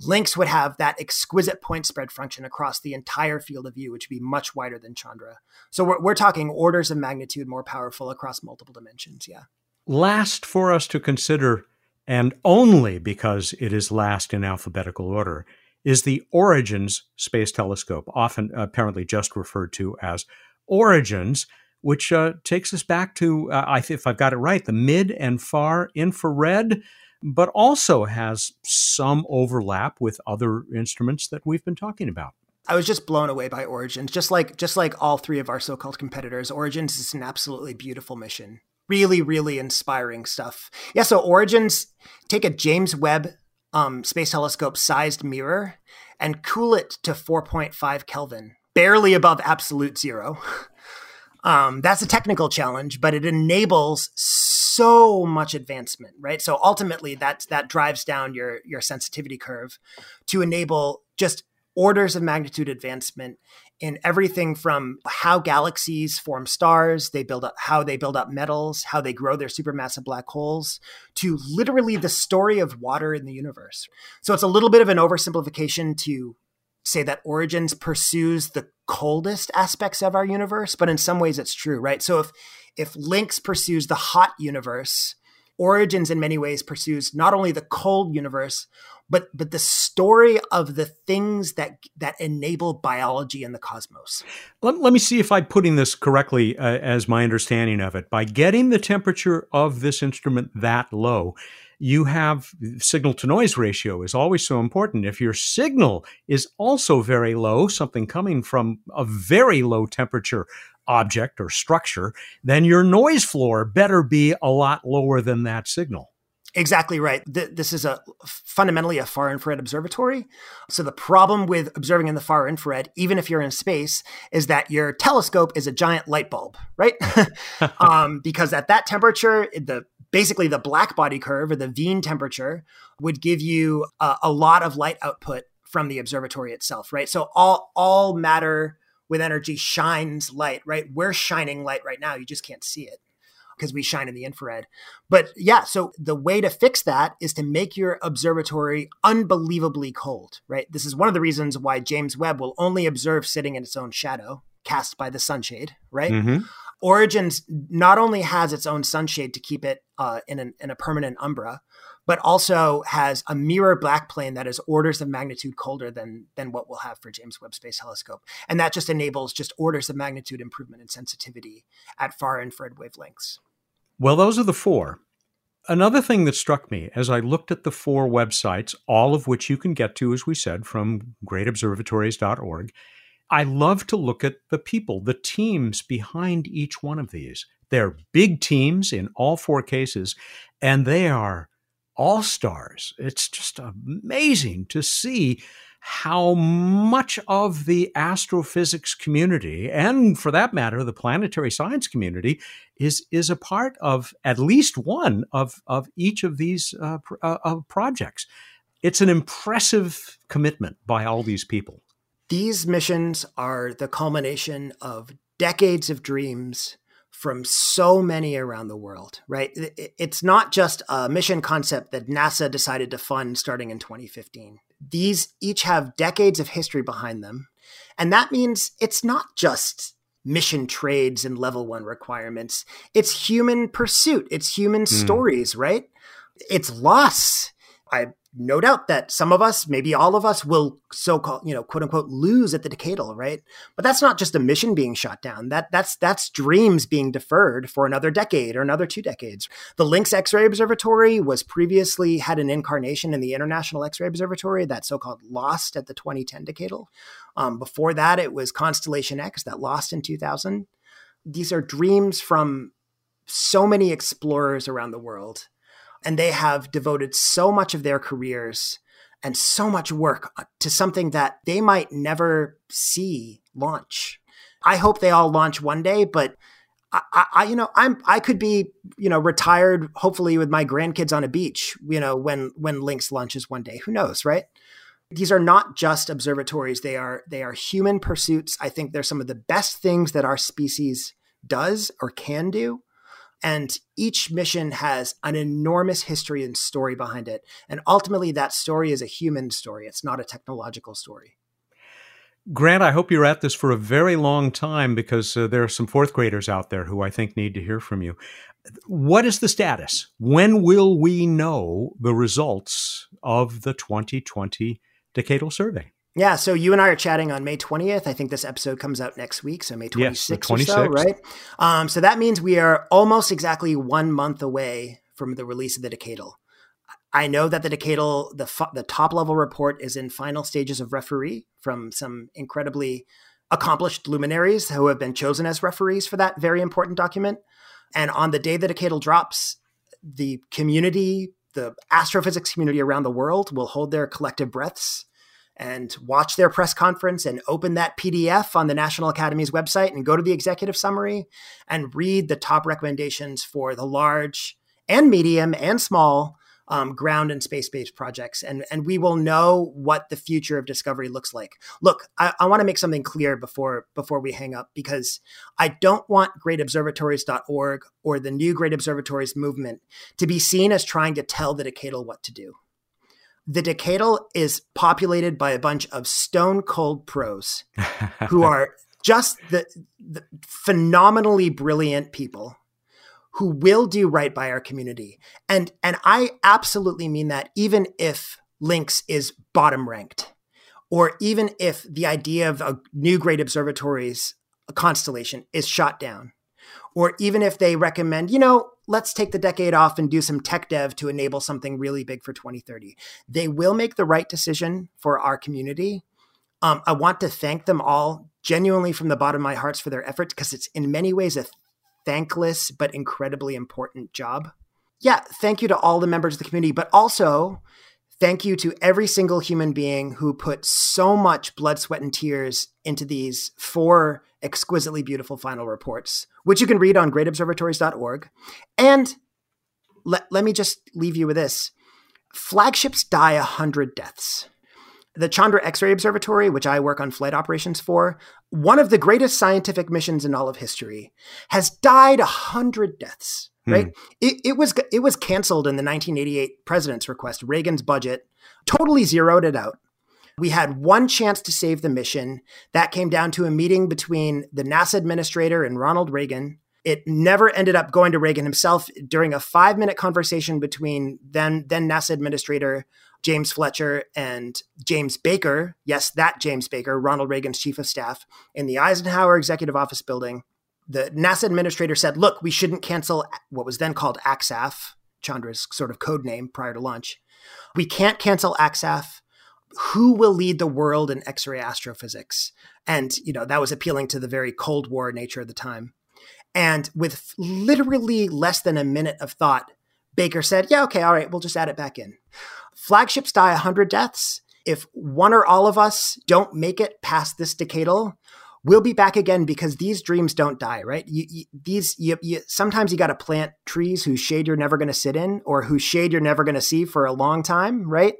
Lynx would have that exquisite point spread function across the entire field of view, which would be much wider than Chandra. So we're, we're talking orders of magnitude more powerful across multiple dimensions, yeah. Last for us to consider, and only because it is last in alphabetical order, is the Origins Space Telescope, often apparently just referred to as Origins, which uh, takes us back to, uh, I th- if I've got it right, the mid and far infrared, but also has some overlap with other instruments that we've been talking about. I was just blown away by Origins. Just like just like all three of our so-called competitors, Origins is an absolutely beautiful mission. Really, really inspiring stuff. Yeah, so Origins, take a James Webb um, Space Telescope sized mirror and cool it to four point five Kelvin, barely above absolute zero. Um, that's a technical challenge, but it enables so much advancement, right? So ultimately, that's, that drives down your, your sensitivity curve to enable just orders of magnitude advancement in everything from how galaxies form stars, they build up, how they build up metals, how they grow their supermassive black holes, to literally the story of water in the universe. So it's a little bit of an oversimplification to say that Origins pursues the coldest aspects of our universe, but in some ways it's true, right? So if if Lynx pursues the hot universe, Origins in many ways pursues not only the cold universe, but but the story of the things that that enable biology in the cosmos. Let, let me see if I'm putting this correctly uh, as my understanding of it. By getting the temperature of this instrument that low, you have signal-to-noise ratio is always so important. If your signal is also very low, something coming from a very low temperature object or structure, then your noise floor better be a lot lower than that signal. Exactly right. Th- this is a fundamentally a far infrared observatory. So the problem with observing in the far infrared, even if you're in space, is that your telescope is a giant light bulb, right? um, because at that temperature, the basically the black body curve or the Wien temperature would give you a, a lot of light output from the observatory itself, right? So all all matter with energy shines light, right? We're shining light right now. You just can't see it because we shine in the infrared. But yeah, so the way to fix that is to make your observatory unbelievably cold, right? This is one of the reasons why James Webb will only observe sitting in its own shadow cast by the sunshade, right? Mm-hmm. Origins not only has its own sunshade to keep it uh, in, an, in a permanent umbra, but also has a mirror black plane that is orders of magnitude colder than than what we'll have for James Webb Space Telescope. And that just enables just orders of magnitude improvement in sensitivity at far infrared wavelengths. Well, those are the four. Another thing that struck me as I looked at the four websites, all of which you can get to, as we said, from great observatories dot org, I love to look at the people, the teams behind each one of these. They're big teams in all four cases, and they are all-stars. It's just amazing to see how much of the astrophysics community, and for that matter, the planetary science community, is is a part of at least one of, of each of these uh, pr- uh, of projects. It's an impressive commitment by all these people. These missions are the culmination of decades of dreams from so many around the world, right? It's not just a mission concept that NASA decided to fund starting in twenty fifteen. These each have decades of history behind them. And that means it's not just mission trades and level one requirements. It's human pursuit. It's human mm. stories, right? It's loss. I no doubt that some of us, maybe all of us, will so-called, you know, quote unquote, lose at the Decadal, right? But that's not just a mission being shot down. That that's that's dreams being deferred for another decade or another two decades. The Lynx X-ray Observatory was previously had an incarnation in the International X-ray Observatory that so-called lost at the twenty ten Decadal. Um, before that, it was Constellation X that lost in two thousand. These are dreams from so many explorers around the world, and they have devoted so much of their careers and so much work to something that they might never see launch. I hope they all launch one day, but I, I, you know, I'm, I could be, you know, retired, hopefully with my grandkids on a beach, you know, when, when Lynx launches one day, who knows, right? These are not just observatories. They are, they are human pursuits. I think they're some of the best things that our species does or can do. And each mission has an enormous history and story behind it. And ultimately that story is a human story. It's not a technological story. Grant, I hope you're at this for a very long time because uh, there are some fourth graders out there who I think need to hear from you. What is the status? When will we know the results of the twenty twenty Decadal Survey? Yeah, so you and I are chatting on May twentieth. I think this episode comes out next week, so May twenty-sixth, yes, the twenty-sixth. Or so, right? Um, so that means we are almost exactly one month away from the release of the Decadal. I know that the Decadal, the, the top-level report is in final stages of referee from some incredibly accomplished luminaries who have been chosen as referees for that very important document. And on the day the Decadal drops, the community, the astrophysics community around the world will hold their collective breaths and watch their press conference and open that P D F on the National Academy's website and go to the executive summary and read the top recommendations for the large and medium and small Um, ground and space-based projects. And, and we will know what the future of discovery looks like. Look, I, I want to make something clear before, before we hang up, because I don't want great observatories dot org or the new Great Observatories movement to be seen as trying to tell the Decadal what to do. The Decadal is populated by a bunch of stone-cold pros who are just the, the phenomenally brilliant people who will do right by our community. And and I absolutely mean that, even if Lynx is bottom ranked, or even if the idea of a new Great Observatories constellation is shot down, or even if they recommend, you know, let's take the decade off and do some tech dev to enable something really big for twenty thirty. They will make the right decision for our community. Um, I want to thank them all genuinely from the bottom of my heart for their efforts, because it's in many ways a thankless but incredibly important job. Yeah, thank you to all the members of the community, but also thank you to every single human being who put so much blood, sweat, and tears into these four exquisitely beautiful final reports, which you can read on great observatories dot org. And let, let me just leave you with this. Flagships die one hundred deaths. The Chandra X-ray Observatory, which I work on flight operations for, one of the greatest scientific missions in all of history, has died a hundred deaths, right? Mm. It, it was it was canceled in the nineteen eighty-eight president's request. Reagan's budget totally zeroed it out. We had one chance to save the mission. That came down to a meeting between the NASA administrator and Ronald Reagan. It never ended up going to Reagan himself. During a five-minute conversation between then then NASA administrator James Fletcher and James Baker, yes, that James Baker, Ronald Reagan's chief of staff, in the Eisenhower Executive Office Building, the NASA administrator said, look, we shouldn't cancel what was then called A X A F, Chandra's sort of code name prior to launch. We can't cancel A X A F. Who will lead the world in X-ray astrophysics? And, you know, that was appealing to the very Cold War nature of the time. And with literally less than a minute of thought, Baker said, yeah, okay, all right, we'll just add it back in. Flagships die one hundred deaths. If one or all of us don't make it past this Decadal, we'll be back again, because these dreams don't die, right? You, you, these you, you, sometimes you got to plant trees whose shade you're never going to sit in, or whose shade you're never going to see for a long time, right?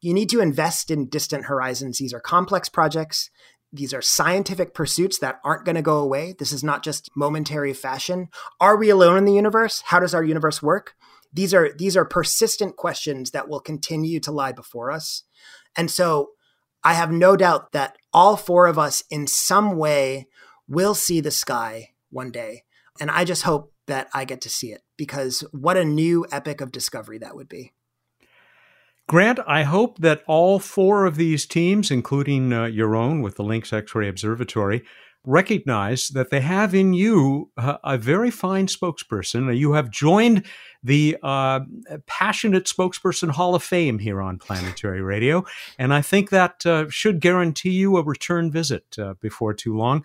You need to invest in distant horizons. These are complex projects. These are scientific pursuits that aren't going to go away. This is not just momentary fashion. Are we alone in the universe? How does our universe work? These are these are persistent questions that will continue to lie before us. And so I have no doubt that all four of us in some way will see the sky one day. And I just hope that I get to see it, because what a new epic of discovery that would be. Grant, I hope that all four of these teams, including uh, your own with the Lynx X-ray Observatory, recognize that they have in you uh, a very fine spokesperson. You have joined the uh, passionate spokesperson Hall of Fame here on Planetary Radio. And I think that uh, should guarantee you a return visit uh, before too long.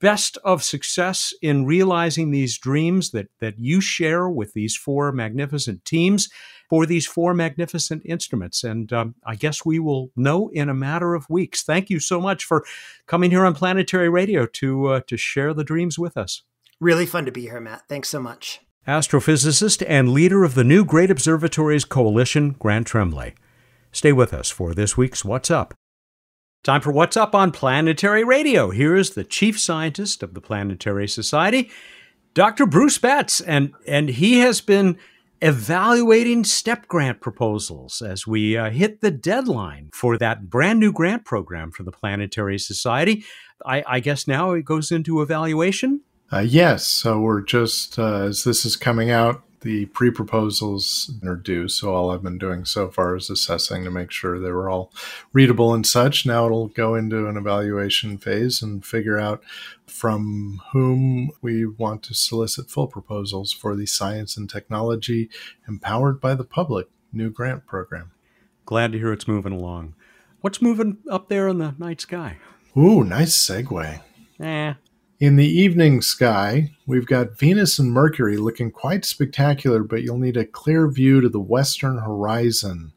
Best of success in realizing these dreams that, that you share with these four magnificent teams for these four magnificent instruments. And um, I guess we will know in a matter of weeks. Thank you so much for coming here on Planetary Radio to, uh, to share the dreams with us. Really fun to be here, Matt. Thanks so much. Astrophysicist and leader of the New Great Observatories Coalition, Grant Tremblay. Stay with us for this week's What's Up. Time for What's Up on Planetary Radio. Here is the chief scientist of the Planetary Society, Doctor Bruce Betts, and, and he has been evaluating STEP grant proposals as we uh, hit the deadline for that brand new grant program for the Planetary Society. I, I guess now it goes into evaluation? Uh, yes. So we're just, uh, as this is coming out, the pre-proposals are due. So all I've been doing so far is assessing to make sure they were all readable and such. Now it'll go into an evaluation phase and figure out from whom we want to solicit full proposals for the Science and Technology Empowered by the Public new grant program. Glad to hear it's moving along. What's moving up there in the night sky? Ooh, nice segue. Eh. In the evening sky, we've got Venus and Mercury looking quite spectacular, but you'll need a clear view to the western horizon.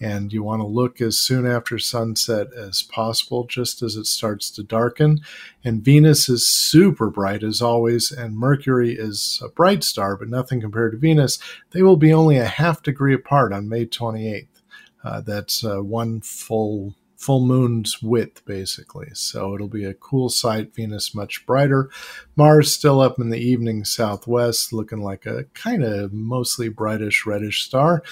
And you want to look as soon after sunset as possible, just as it starts to darken. And Venus is super bright as always, and Mercury is a bright star, but nothing compared to Venus. They will be only a half degree apart on May twenty-eighth. Uh, that's uh, one full full moon's width, basically. So it'll be a cool sight. Venus much brighter. Mars still up in the evening southwest, looking like a kind of mostly brightish reddish star.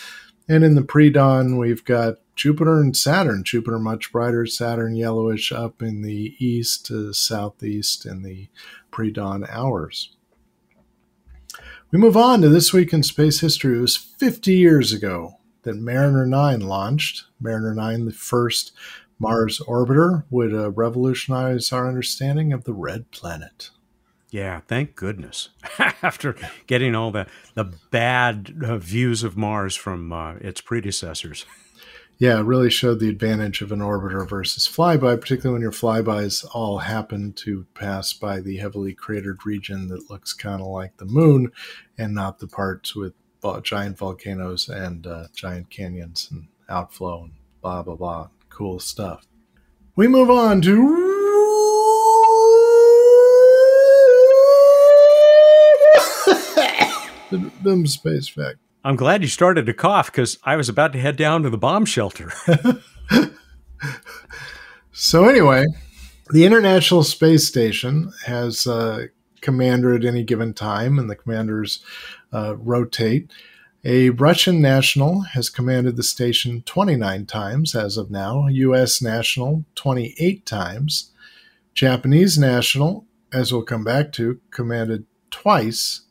And in the pre-dawn, we've got Jupiter and Saturn. Jupiter much brighter, Saturn yellowish up in the east to southeast in the pre-dawn hours. We move on to this week in space history. It was fifty years ago that Mariner nine launched. Mariner nine, the first Mars orbiter, would uh, revolutionize our understanding of the red planet. Yeah, thank goodness. After getting all the, the bad uh, views of Mars from uh, its predecessors. Yeah, it really showed the advantage of an orbiter versus flyby, particularly when your flybys all happen to pass by the heavily cratered region that looks kind of like the moon and not the parts with giant volcanoes and uh, giant canyons and outflow and blah, blah, blah. Cool stuff. We move on to the boom space fact. I'm glad you started to cough because I was about to head down to the bomb shelter. So anyway, the International Space Station has a commander at any given time, and the commanders Uh, rotate. A Russian national has commanded the station twenty-nine times as of now, a U S national twenty-eight times, Japanese national, as we'll come back to, commanded twice,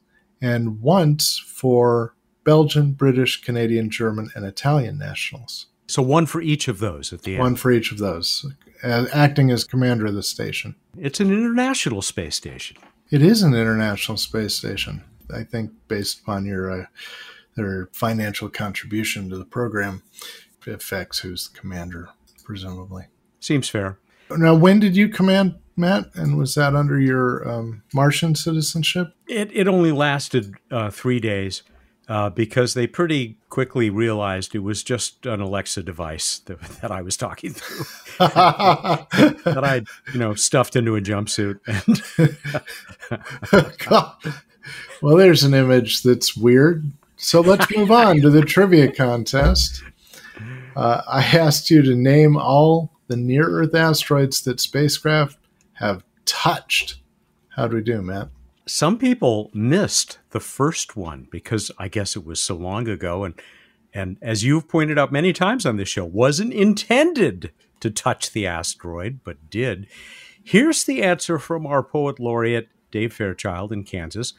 and once for Belgian, British, Canadian, German, and Italian nationals. So one for each of those at the end. One for each of those, acting as commander of the station. It's an international space station. It is an international space station. I think based upon your uh, their financial contribution to the program, it affects who's the commander, presumably. Seems fair. Now, when did you command, Matt? And was that under your um, Martian citizenship? It it only lasted uh, three days uh, because they pretty quickly realized it was just an Alexa device that, that I was talking through that I you know stuffed into a jumpsuit. And God. Well, there's an image that's weird. So let's move on to the trivia contest. Uh, I asked you to name all the near-Earth asteroids that spacecraft have touched. How'd we do, Matt? Some people missed the first one because I guess it was so long ago. And, and as you've pointed out many times on this show, wasn't intended to touch the asteroid, but did. Here's the answer from our poet laureate, Dave Fairchild in Kansas.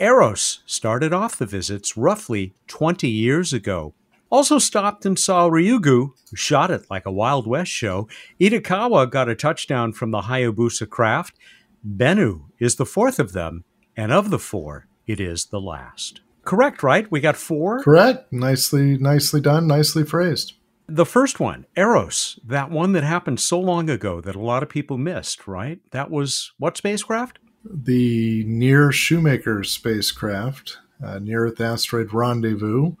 Eros started off the visits roughly twenty years ago. Also stopped and saw Ryugu, who shot it like a Wild West show. Itokawa got a touchdown from the Hayabusa craft. Bennu is the fourth of them, and of the four, it is the last. correct, right? We got four. Correct. Nicely, nicely done. Nicely phrased. The first one, Eros, that one that happened so long ago that a lot of people missed, right? That was what spacecraft? The Near Shoemaker spacecraft, uh, Near Earth Asteroid Rendezvous.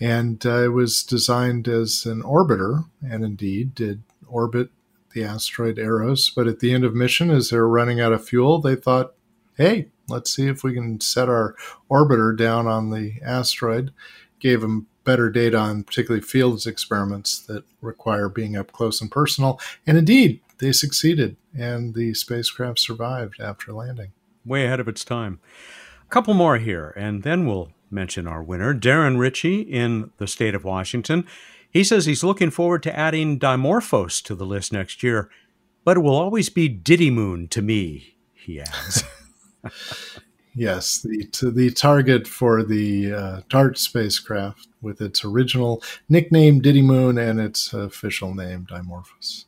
And uh, it was designed as an orbiter, and indeed did orbit the asteroid Eros. But at the end of mission, as they were running out of fuel, they thought, hey, let's see if we can set our orbiter down on the asteroid. Gave them better data on particularly Fields experiments that require being up close and personal. And indeed, they succeeded, and the spacecraft survived after landing. Way ahead of its time. A couple more here, and then we'll mention our winner, Darren Ritchie in the state of Washington. He says he's looking forward to adding Dimorphos to the list next year, but it will always be Didymoon to me, he adds. Yes, the to the target for the uh, TART spacecraft with its original nickname Didymoon and its official name Dimorphos.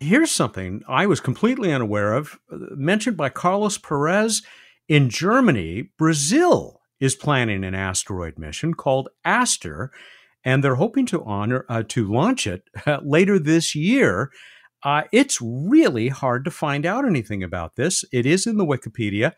Here's something I was completely unaware of, mentioned by Carlos Perez. In Germany, Brazil is planning an asteroid mission called Aster, and they're hoping to honor uh, to launch it uh, later this year. Uh, it's really hard to find out anything about this. It is in the Wikipedia.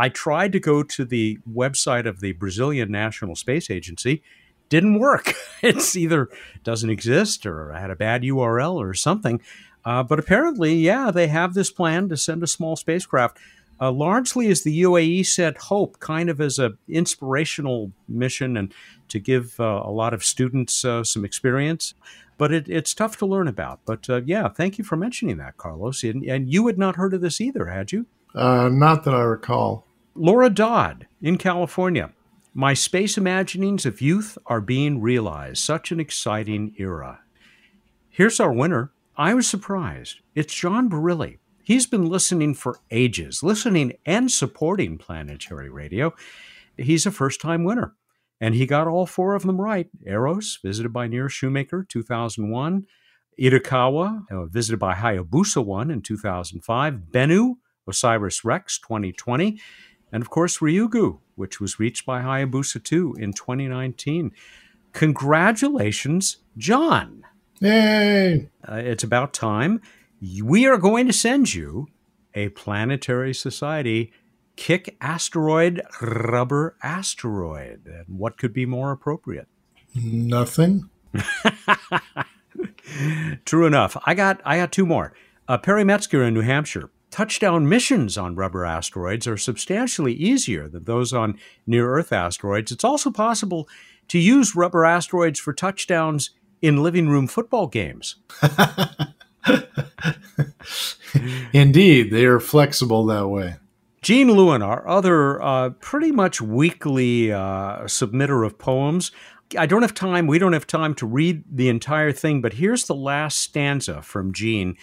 I tried to go to the website of the Brazilian National Space Agency. Didn't work. It's either doesn't exist or I had a bad U R L or something. Uh, but apparently, yeah, they have this plan to send a small spacecraft, uh, largely as the U A E said, hope, kind of as a inspirational mission and to give uh, a lot of students uh, some experience. But it, it's tough to learn about. But uh, yeah, thank you for mentioning that, Carlos. And, and you had not heard of this either, had you? Uh, not that I recall. Laura Dodd in California. My space imaginings of youth are being realized. Such an exciting era. Here's our winner. I was surprised. It's John Barilli. He's been listening for ages, listening and supporting Planetary Radio. He's a first-time winner, and he got all four of them right. Eros, visited by Near Shoemaker, two thousand one. Itokawa, uh, visited by Hayabusa one in two thousand five. Bennu, OSIRIS-REx, twenty twenty. And, of course, Ryugu, which was reached by Hayabusa two in twenty nineteen. Congratulations, John. Yay! Uh, it's about time. We are going to send you a Planetary Society Kick Asteroid Rubber Asteroid. And what could be more appropriate? Nothing. True enough. I got I got two more. Uh, Perry Metzger in New Hampshire. Touchdown missions on rubber asteroids are substantially easier than those on near-Earth asteroids. It's also possible to use rubber asteroids for touchdowns in living room football games. Indeed, they are flexible that way. Gene Lewin, our other uh, pretty much weekly uh, submitter of poems. I don't have time. We don't have time to read the entire thing, but here's the last stanza from Gene.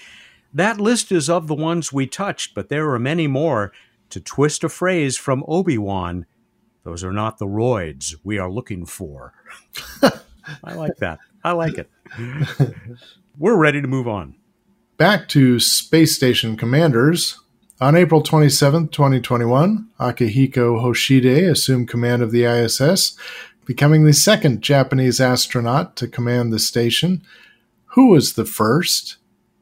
That list is of the ones we touched, but there are many more. To twist a phrase from Obi-Wan, those are not the roids we are looking for. I like that. I like it. We're ready to move on. Back to Space Station Commanders. On April twenty-seventh, twenty twenty-one, Akihiko Hoshide assumed command of the I S S, becoming the second Japanese astronaut to command the station. Who was the first?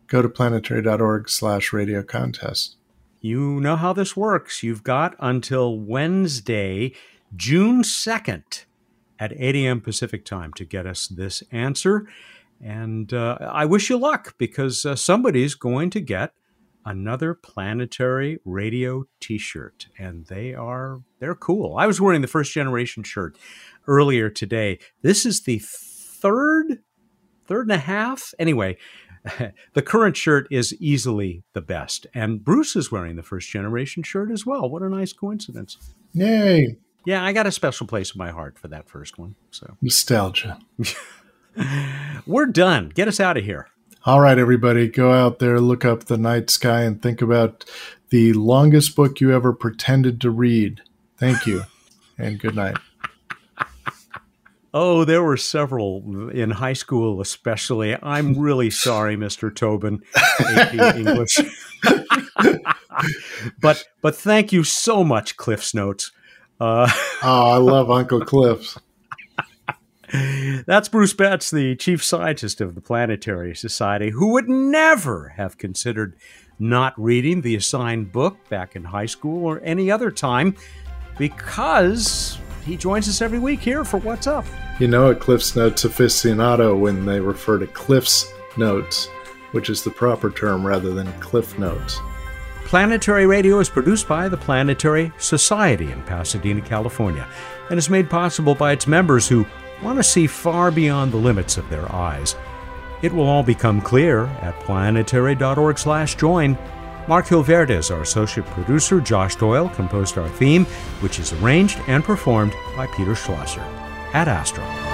Go to planetary.org slash radio contest. You know how this works. You've got until Wednesday, June second. At eight a.m. Pacific time to get us this answer. And uh, I wish you luck because uh, somebody's going to get another Planetary Radio t-shirt. And they are, they're cool. I was wearing the first generation shirt earlier today. This is the third, third and a half. Anyway, the current shirt is easily the best. And Bruce is wearing the first generation shirt as well. What a nice coincidence. Yay. Yeah, I got a special place in my heart for that first one. So nostalgia. We're done. Get us out of here. All right, everybody. Go out there, look up the night sky, and think about the longest book you ever pretended to read. Thank you, and good night. Oh, there were several in high school especially. I'm really sorry, Mister Tobin, A P English. but, but thank you so much, Cliff's Notes. Uh, oh, I love Uncle Cliff's. That's Bruce Betts, the chief scientist of the Planetary Society, who would never have considered not reading the assigned book back in high school or any other time, because he joins us every week here for What's Up. You know, at Cliff's Notes aficionado, when they refer to Cliff's Notes, which is the proper term rather than Cliff Notes. Planetary Radio is produced by the Planetary Society in Pasadena, California, and is made possible by its members who want to see far beyond the limits of their eyes. It will all become clear at planetary.org slash join. Mark Hilverde is our associate producer. Josh Doyle composed our theme, which is arranged and performed by Peter Schlosser. Ad Astra.